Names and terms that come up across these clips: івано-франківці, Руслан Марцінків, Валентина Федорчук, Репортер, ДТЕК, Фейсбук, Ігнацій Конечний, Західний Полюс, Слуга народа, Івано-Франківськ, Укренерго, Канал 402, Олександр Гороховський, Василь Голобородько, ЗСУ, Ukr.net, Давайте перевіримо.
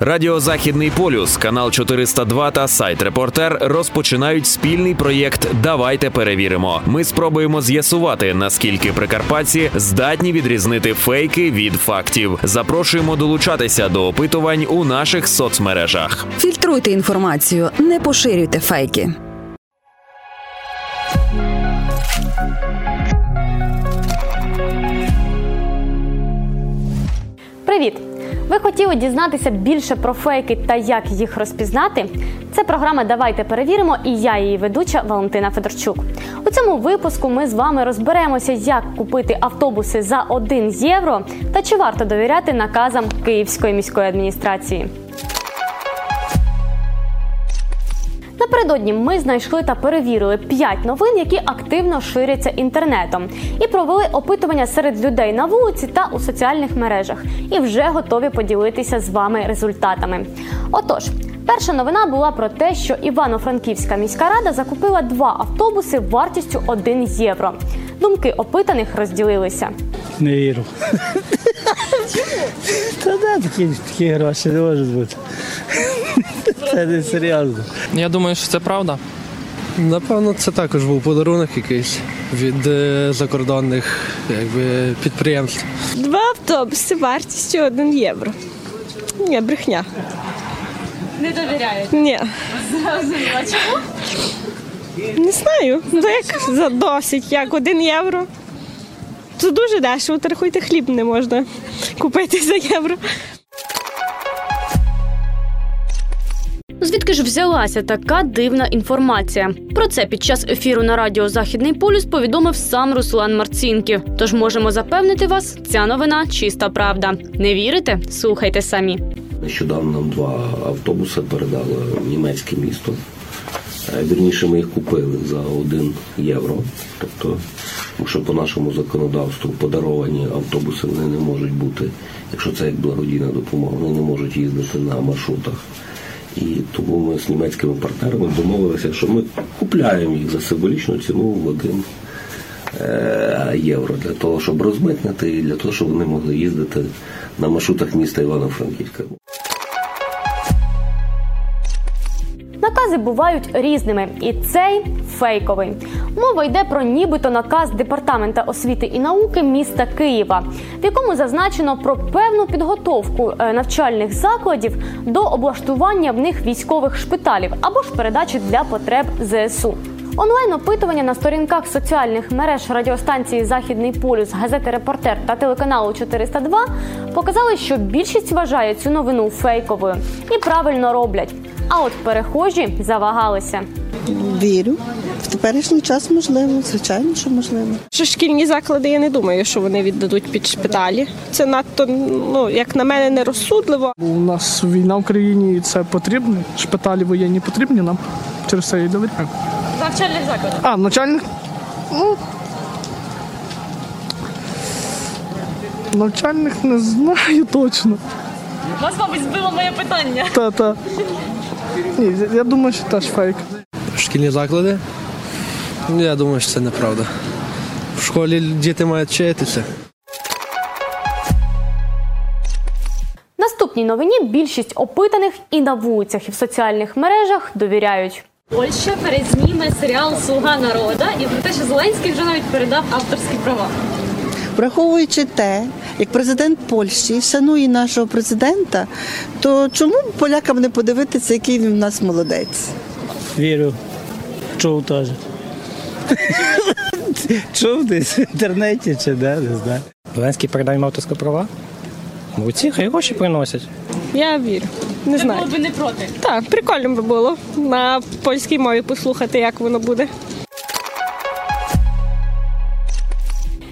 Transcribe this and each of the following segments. Радіо «Західний полюс», канал 402 та сайт «Репортер» розпочинають спільний проєкт «Давайте перевіримо». Ми спробуємо з'ясувати, наскільки прикарпатці здатні відрізнити фейки від фактів. Запрошуємо долучатися до опитувань у наших соцмережах. Фільтруйте інформацію, не поширюйте фейки. Привіт! Ви хотіли дізнатися більше про фейки та як їх розпізнати? Це програма «Давайте перевіримо» і я, її ведуча Валентина Федорчук. У цьому випуску ми з вами розберемося, як купити автобуси за 1 євро та чи варто довіряти наказам Київської міської адміністрації. Напередодні ми знайшли та перевірили 5 новин, які активно ширяться інтернетом. І провели опитування серед людей на вулиці та у соціальних мережах. І вже готові поділитися з вами результатами. Отож, перша новина була про те, що Івано-Франківська міська рада закупила 2 автобуси вартістю 1 євро. Думки опитаних розділилися. Не вірю. Та да, такі гроші не можуть бути. Це не серйозно. Я думаю, що це правда. Напевно, це також був подарунок якийсь від закордонних підприємств. 2 автобуси вартістю 1 євро. Ні, брехня. Не довіряєте? Ні. Зрозуміло. Чому? Не знаю. Як досить, як 1 євро. Це дуже дешево, та рахуйте, хліб не можна купити за євро. Звідки ж взялася така дивна інформація? Про це під час ефіру на радіо «Західний полюс» повідомив сам Руслан Марцінків. Тож можемо запевнити вас, ця новина – чиста правда. Не вірите? Слухайте самі. Нещодавно нам 2 автобуси передало німецьке місто. Вірніше, ми їх купили за 1 євро. Тобто, що по нашому законодавству подаровані автобуси вони не можуть бути, якщо це як благодійна допомога, вони не можуть їздити на маршрутах. І тому ми з німецькими партнерами домовилися, що ми купляємо їх за символічну ціну в 1 євро, для того, щоб розмитнити і для того, щоб вони могли їздити на маршрутах міста Івано-Франківська. Накази бувають різними, і цей фейковий. Мова йде про нібито наказ Департамента освіти і науки міста Києва, в якому зазначено про певну підготовку навчальних закладів до облаштування в них військових шпиталів або ж передачі для потреб ЗСУ. Онлайн-опитування на сторінках соціальних мереж радіостанції «Західний полюс», газети «Репортер» та телеканалу 402 показали, що більшість вважає цю новину фейковою і правильно роблять. А от перехожі завагалися. Вірю. В теперішній час можливо, звичайно, що можливо. Що шкільні заклади, я не думаю, що вони віддадуть під шпиталі. Це надто, як на мене, нерозсудливо. У нас війна в країні, і це потрібно. Шпиталі воєнні потрібні нам. Через це і довіряю. В навчальних закладах? А, в навчальних? Навчальних не знаю точно. Вас, мабуть, збило моє питання. Та-та. Ні, я думаю, що теж фейк. Шкільні заклади? Я думаю, що це неправда. В школі діти мають вчитися. В наступній новині більшість опитаних і на вулицях, і в соціальних мережах довіряють. Польща перезніме серіал «Слуга народа» і про те, що Зеленський вже навіть передав авторські права. Враховуючи те, як президент Польщі шанує нашого президента, то чому полякам не подивитися, який він у нас молодець? Вірю. Чув теж. Чув десь в інтернеті чи де, не знаю. Зеленський передає авторські права? Молодці, хай гроші приносять. Я вірю. Не знаю. Ти було б не проти? Так, прикольно би було на польській мові послухати, як воно буде.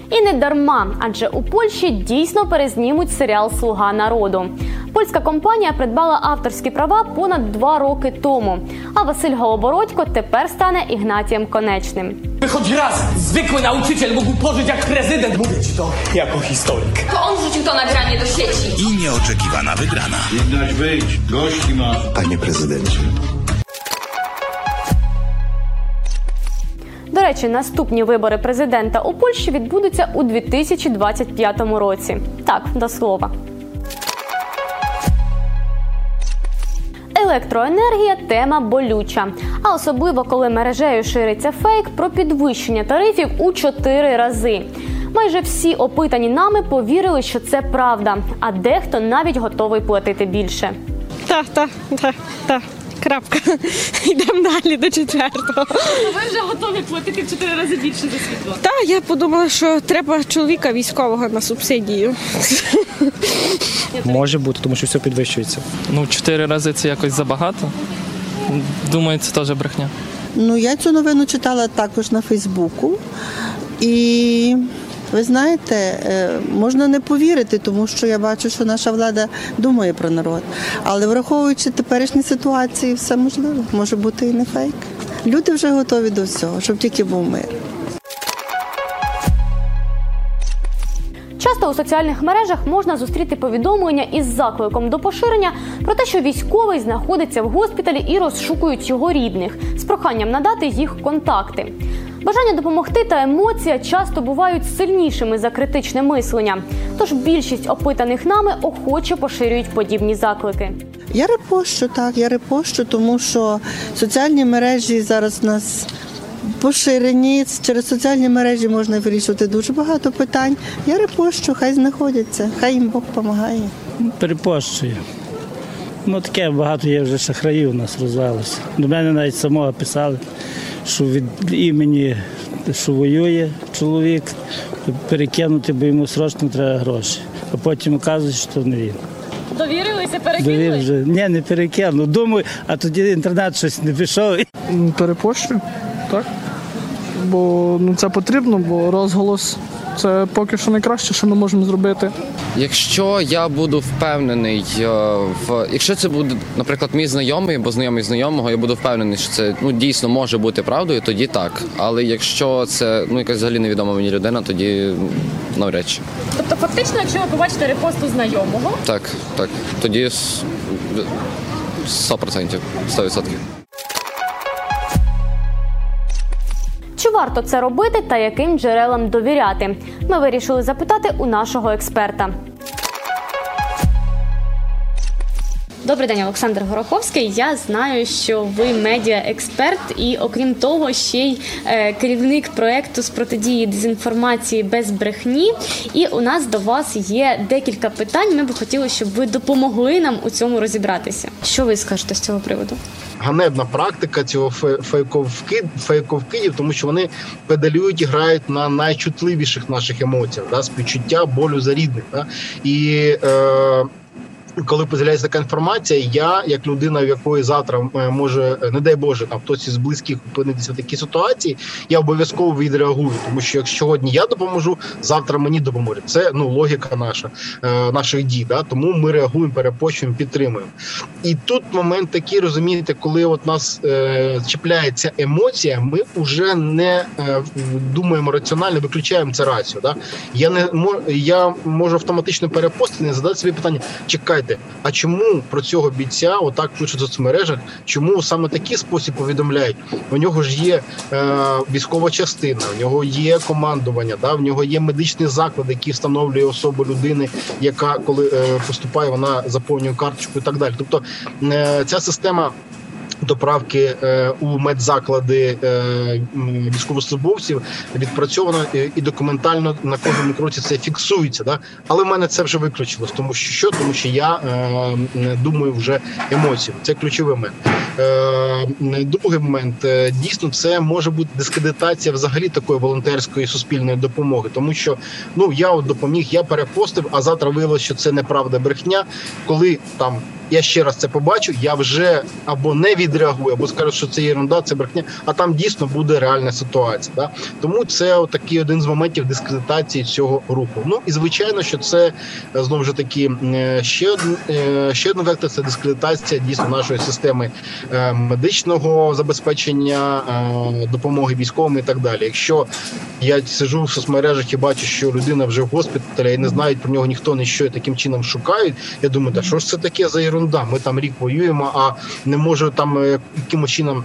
І не дарма, адже у Польщі дійсно перезнімуть серіал «Слуга народу». Польська компанія придбала авторські права понад 2 роки тому, а Василь Голобородько тепер стане Ігнацієм Конечним. Хоч раз звикли навчитель mógł pożyć як президент. Mówię ci to jako historyk. To on rzucił to nagranie do sieci. I nieoczekiwana wygrana. Jednać być, gości ma. Panie prezydencie. До речі, наступні вибори президента у Польщі відбудуться у 2025 році. Так, до слова. електроенергія – тема болюча. А особливо, коли мережею шириться фейк про підвищення тарифів у 4 рази. Майже всі опитані нами повірили, що це правда, а дехто навіть готовий платити більше. Так. Крапка. Йдемо далі до 4-го. Ви вже готові платити в 4 рази більше за світло? Так, я подумала, що треба чоловіка військового на субсидію. Може бути, тому що все підвищується. 4 рази це якось забагато. Думаю, це теж брехня. Я цю новину читала також на Фейсбуку. І ви знаєте, можна не повірити, тому що я бачу, що наша влада думає про народ. Але враховуючи теперішні ситуації, все можливо. Може бути і не фейк. Люди вже готові до всього, щоб тільки був мир. Часто у соціальних мережах можна зустріти повідомлення із закликом до поширення про те, що військовий знаходиться в госпіталі і розшукують його рідних, з проханням надати їх контакти. Бажання допомогти та емоція часто бувають сильнішими за критичне мислення. Тож більшість опитаних нами охоче поширюють подібні заклики. Я репощу, тому що соціальні мережі зараз у нас поширені. Через соціальні мережі можна вирішувати дуже багато питань. Я репощу, хай знаходяться, хай їм Бог допомагає. Перепощую. Таке багато є вже шахраїв у нас розвелося. До мене навіть самого писали. Що від імені, що воює чоловік, перекинути, бо йому срочно треба гроші. А потім кажуть, що не він. Довірилися, перекинули? Ні, не перекину. Думаю, а тоді інтернет щось не пішов. Перепощу, так. Бо це потрібно, бо розголос – це поки що найкраще, що ми можемо зробити. Якщо я буду впевнений, якщо це буде, наприклад, мій знайомий або знайомий знайомого, я буду впевнений, що це дійсно може бути правдою, тоді так. Але якщо це якась взагалі невідома мені людина, тоді навряд чи. Тобто фактично, якщо ви побачите репосту знайомого? Так. Тоді 100%, 100%. Чи варто це робити та яким джерелам довіряти? Ми вирішили запитати у нашого експерта. Добрий день, Олександр Гороховський. Я знаю, що ви медіа-експерт і, окрім того, ще й керівник проєкту з протидії дезінформації без брехні. І у нас до вас є декілька питань. Ми б хотіли, щоб ви допомогли нам у цьому розібратися. Що ви скажете з цього приводу? Ганебна практика цього фейковкидів, тому що вони педалюють і грають на найчутливіших наших емоціях, співчуття, болю за рідних. Коли з'являється така інформація, я, як людина, в якої завтра може, не дай Боже, хтось із близьких опинитися в такій ситуації, я обов'язково відреагую, тому що якщо сьогодні я допоможу, завтра мені допоможуть. Це логіка наших дій, тому ми реагуємо, перепощуємо, підтримуємо. І тут момент такий, розумієте, коли от нас чіпляється емоція, ми вже не думаємо раціонально, виключаємо це рацію. Я можу автоматично перепостити і задати собі питання, чекайте, а чому про цього бійця отак пишуть в соцмережах? Чому саме такий спосіб повідомляють? У нього ж є військова частина, у нього є командування, у нього є медичний заклад, який встановлює особу людини, яка, коли поступає, вона заповнює карточку і так далі. Тобто ця система доправки у медзаклади військовослужбовців відпрацьовано і документально на кожному кроці це фіксується. Але в мене це вже виключилось, тому що я думаю вже емоції. Це ключовий момент. Другий момент. Дійсно, це може бути дискредитація взагалі такої волонтерської суспільної допомоги, тому що я допоміг, я перепостив, а завтра виявилося, що це неправда, брехня, коли там я ще раз це побачу, я вже або не відреагую, або скажу, що це єрунда, це брехня, а там дійсно буде реальна ситуація. Тому це такий один з моментів дискредитації цього руху. І звичайно, що це, знову ж таки, ще один вектор – це дискредитація дійсно нашої системи медичного забезпечення, допомоги військовим і так далі. Якщо я сиджу в соцмережах і бачу, що людина вже в госпіталі і не знають про нього ніхто, ніщо, і таким чином шукають, я думаю, що ж це таке за єрунда? Ми там рік воюємо, а не можу там якимось чином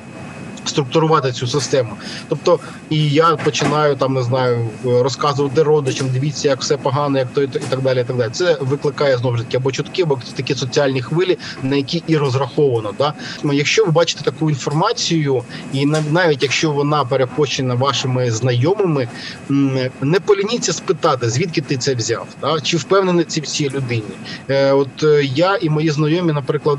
структурувати цю систему. Тобто, і я починаю там, не знаю, розказувати родичам, дивіться, як все погано, як то і так далі, і так далі. Це викликає знову ж таки або чутки, або такі соціальні хвилі, на які і розраховано. Да? Якщо ви бачите таку інформацію, і навіть якщо вона перепощена вашими знайомими, не полініться спитати, звідки ти це взяв, да? Чи впевнений це в цій людині. От я і мої знайомі, наприклад,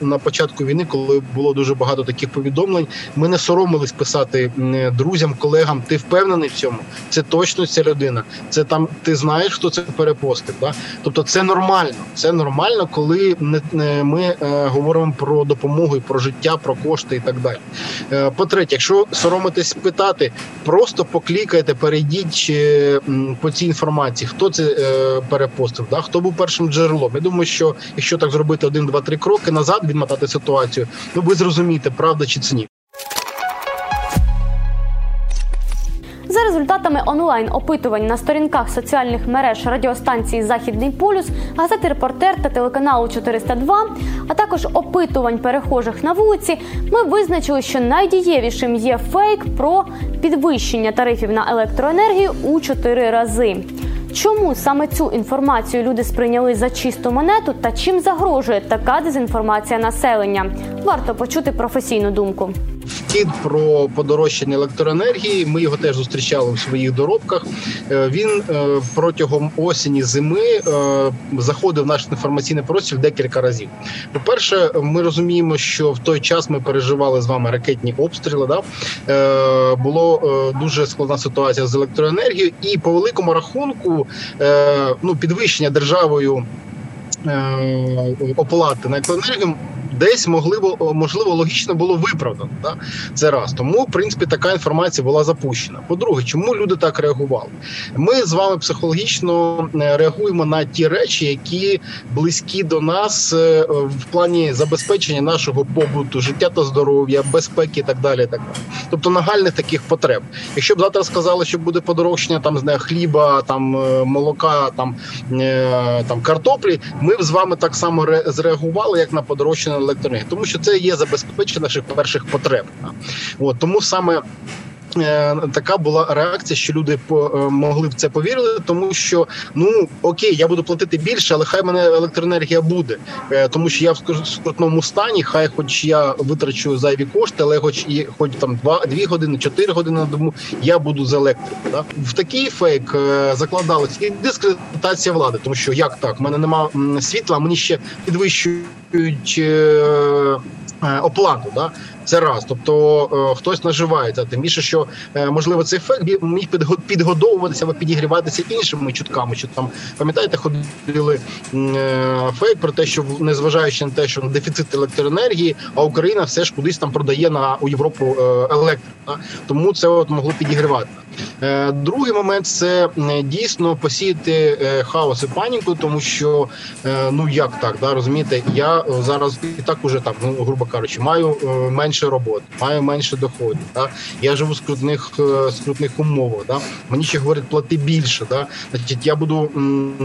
на початку війни, коли було дуже багато таких повідомлень, ми не соромились писати друзям, колегам: ти впевнений в цьому? Це точно ця людина? Це там, ти знаєш, хто це перепостив? Да? Тобто це нормально. Це нормально, коли ми говоримо про допомогу, і про життя, про кошти і так далі. По-третє, якщо соромитесь питати, просто поклікайте, перейдіть по цій інформації, хто це перепостив, да? Хто був першим джерелом. Я думаю, що якщо так зробити 1, 2, 3 кроки назад, відмотати ситуацію, ну ви зрозумієте, правда чи це ні. За результатами онлайн-опитувань на сторінках соціальних мереж радіостанції «Західний полюс», газети «Репортер» та телеканалу 402, а також опитувань перехожих на вулиці, ми визначили, що найдієвішим є фейк про підвищення тарифів на електроенергію у 4 рази. Чому саме цю інформацію люди сприйняли за чисту монету та чим загрожує така дезінформація населення? Варто почути професійну думку. Вкид про подорожчання електроенергії, ми його теж зустрічали в своїх доробках. Він протягом осені, зими заходив в наш інформаційний простір декілька разів. По-перше, ми розуміємо, що в той час ми переживали з вами ракетні обстріли. Да? Була дуже складна ситуація з електроенергією, і по великому рахунку підвищення державою оплати на електроенергію десь можливо логічно було виправдано. Да? Це раз. Тому, в принципі, така інформація була запущена. По-друге, чому люди так реагували? Ми з вами психологічно реагуємо на ті речі, які близькі до нас в плані забезпечення нашого побуту, життя та здоров'я, безпеки і так далі. Тобто нагальних таких потреб. Якщо б завтра сказали, що буде подорожчання хліба, молока, картоплі, ми б з вами так само зреагували, як на подорожчання електроенергії, тому що це є забезпечення наших перших потреб. От, тому саме така була реакція, що люди могли в це повірити, тому що, окей, я буду платити більше, але хай в мене електроенергія буде, тому що я в скрутному стані, хай хоч я витрачу зайві кошти, але хоч 2 години, 4 години на дому я буду з електрикою. Да? В такий фейк закладалась і дискредитація влади, тому що як так, в мене нема світла, мені ще підвищують оплату, да? Це раз. Тобто хтось наживається. Тим більше, що, можливо, цей ефект міг підгодовуватися або підігріватися іншими чутками. Що там, пам'ятаєте, ходили фейк про те, що, незважаючи на те, що дефіцит електроенергії, а Україна все ж кудись там продає у Європу електрику. Да? Тому це могло підігрівати. Другий момент – це дійсно посіяти хаос і паніку, тому що, як так, да? Розумієте, я зараз і так уже, грубо кажучи, маю менше роботи, маю менше доходів, да? Я живу в скрутних умовах, да? Мені ще говорять, плати більше, да? Значить, я буду,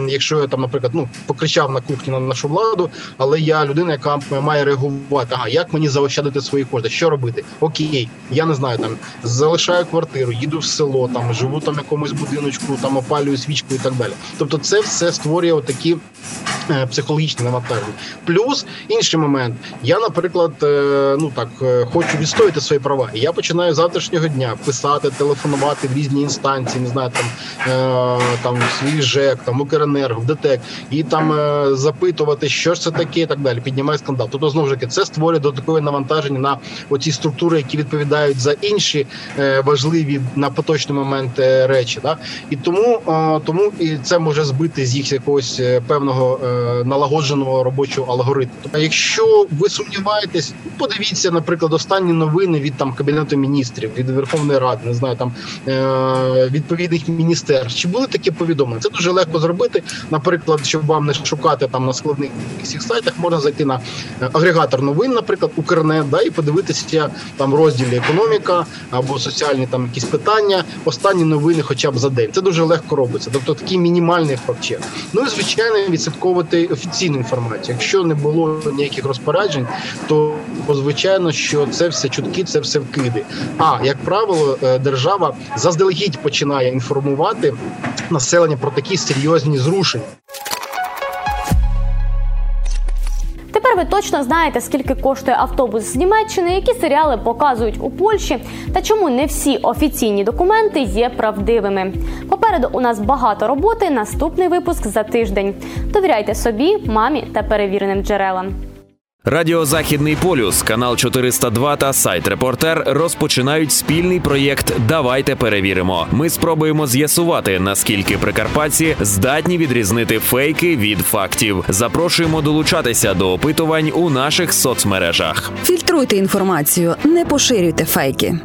якщо я, наприклад, покричав на кухні на нашу владу, але я людина, яка має реагувати, як мені заощадити свої кошти, що робити? Окей, я не знаю, залишаю квартиру, їду в село, живу в якомусь будиночку, опалюю свічку і так далі. Тобто це все створює отакі психологічні навантаження. Плюс інший момент. Я, наприклад, хочу відстояти свої права. І я починаю з завтрашнього дня писати, телефонувати в різні інстанції, не знаю, свій ЖЕК, Укренерго, ДТЕК, і запитувати, що ж це таке і так далі. Піднімаю скандал. Тобто, знову ж таки, це створює додаткове навантаження на оці структури, які відповідають за інші важливі на поточний момент речі. Да? І тому і це може збити з їх якогось певного налагодженого робочого алгоритму. А якщо ви сумніваєтесь, подивіться, наприклад, останні новини від Кабінету міністрів, від Верховної Ради, не знаю, відповідних міністерств. Чи були такі повідомлення? Це дуже легко зробити. Наприклад, щоб вам не шукати на складних всіх сайтах, можна зайти на агрегатор новин, наприклад, Ukr.net, да, і подивитися розділі економіка або соціальні якісь питання, останні новини хоча б за день. Це дуже легко робиться. Тобто такий мінімальний фактчек. І, звичайно, відслідковувати офіційну інформацію. Якщо не було ніяких розпоряджень, то бо, звичайно, що це все чутки, це все вкиди. А, як правило, держава заздалегідь починає інформувати населення про такі серйозні зрушення. Тепер ви точно знаєте, скільки коштує автобус з Німеччини, які серіали показують у Польщі та чому не всі офіційні документи є правдивими. Попереду у нас багато роботи, наступний випуск за тиждень. Довіряйте собі, мамі та перевіреним джерелам. Радіо «Західний полюс», канал 402 та сайт «Репортер» розпочинають спільний проєкт «Давайте перевіримо». Ми спробуємо з'ясувати, наскільки прикарпатці здатні відрізнити фейки від фактів. Запрошуємо долучатися до опитувань у наших соцмережах. Фільтруйте інформацію, не поширюйте фейки.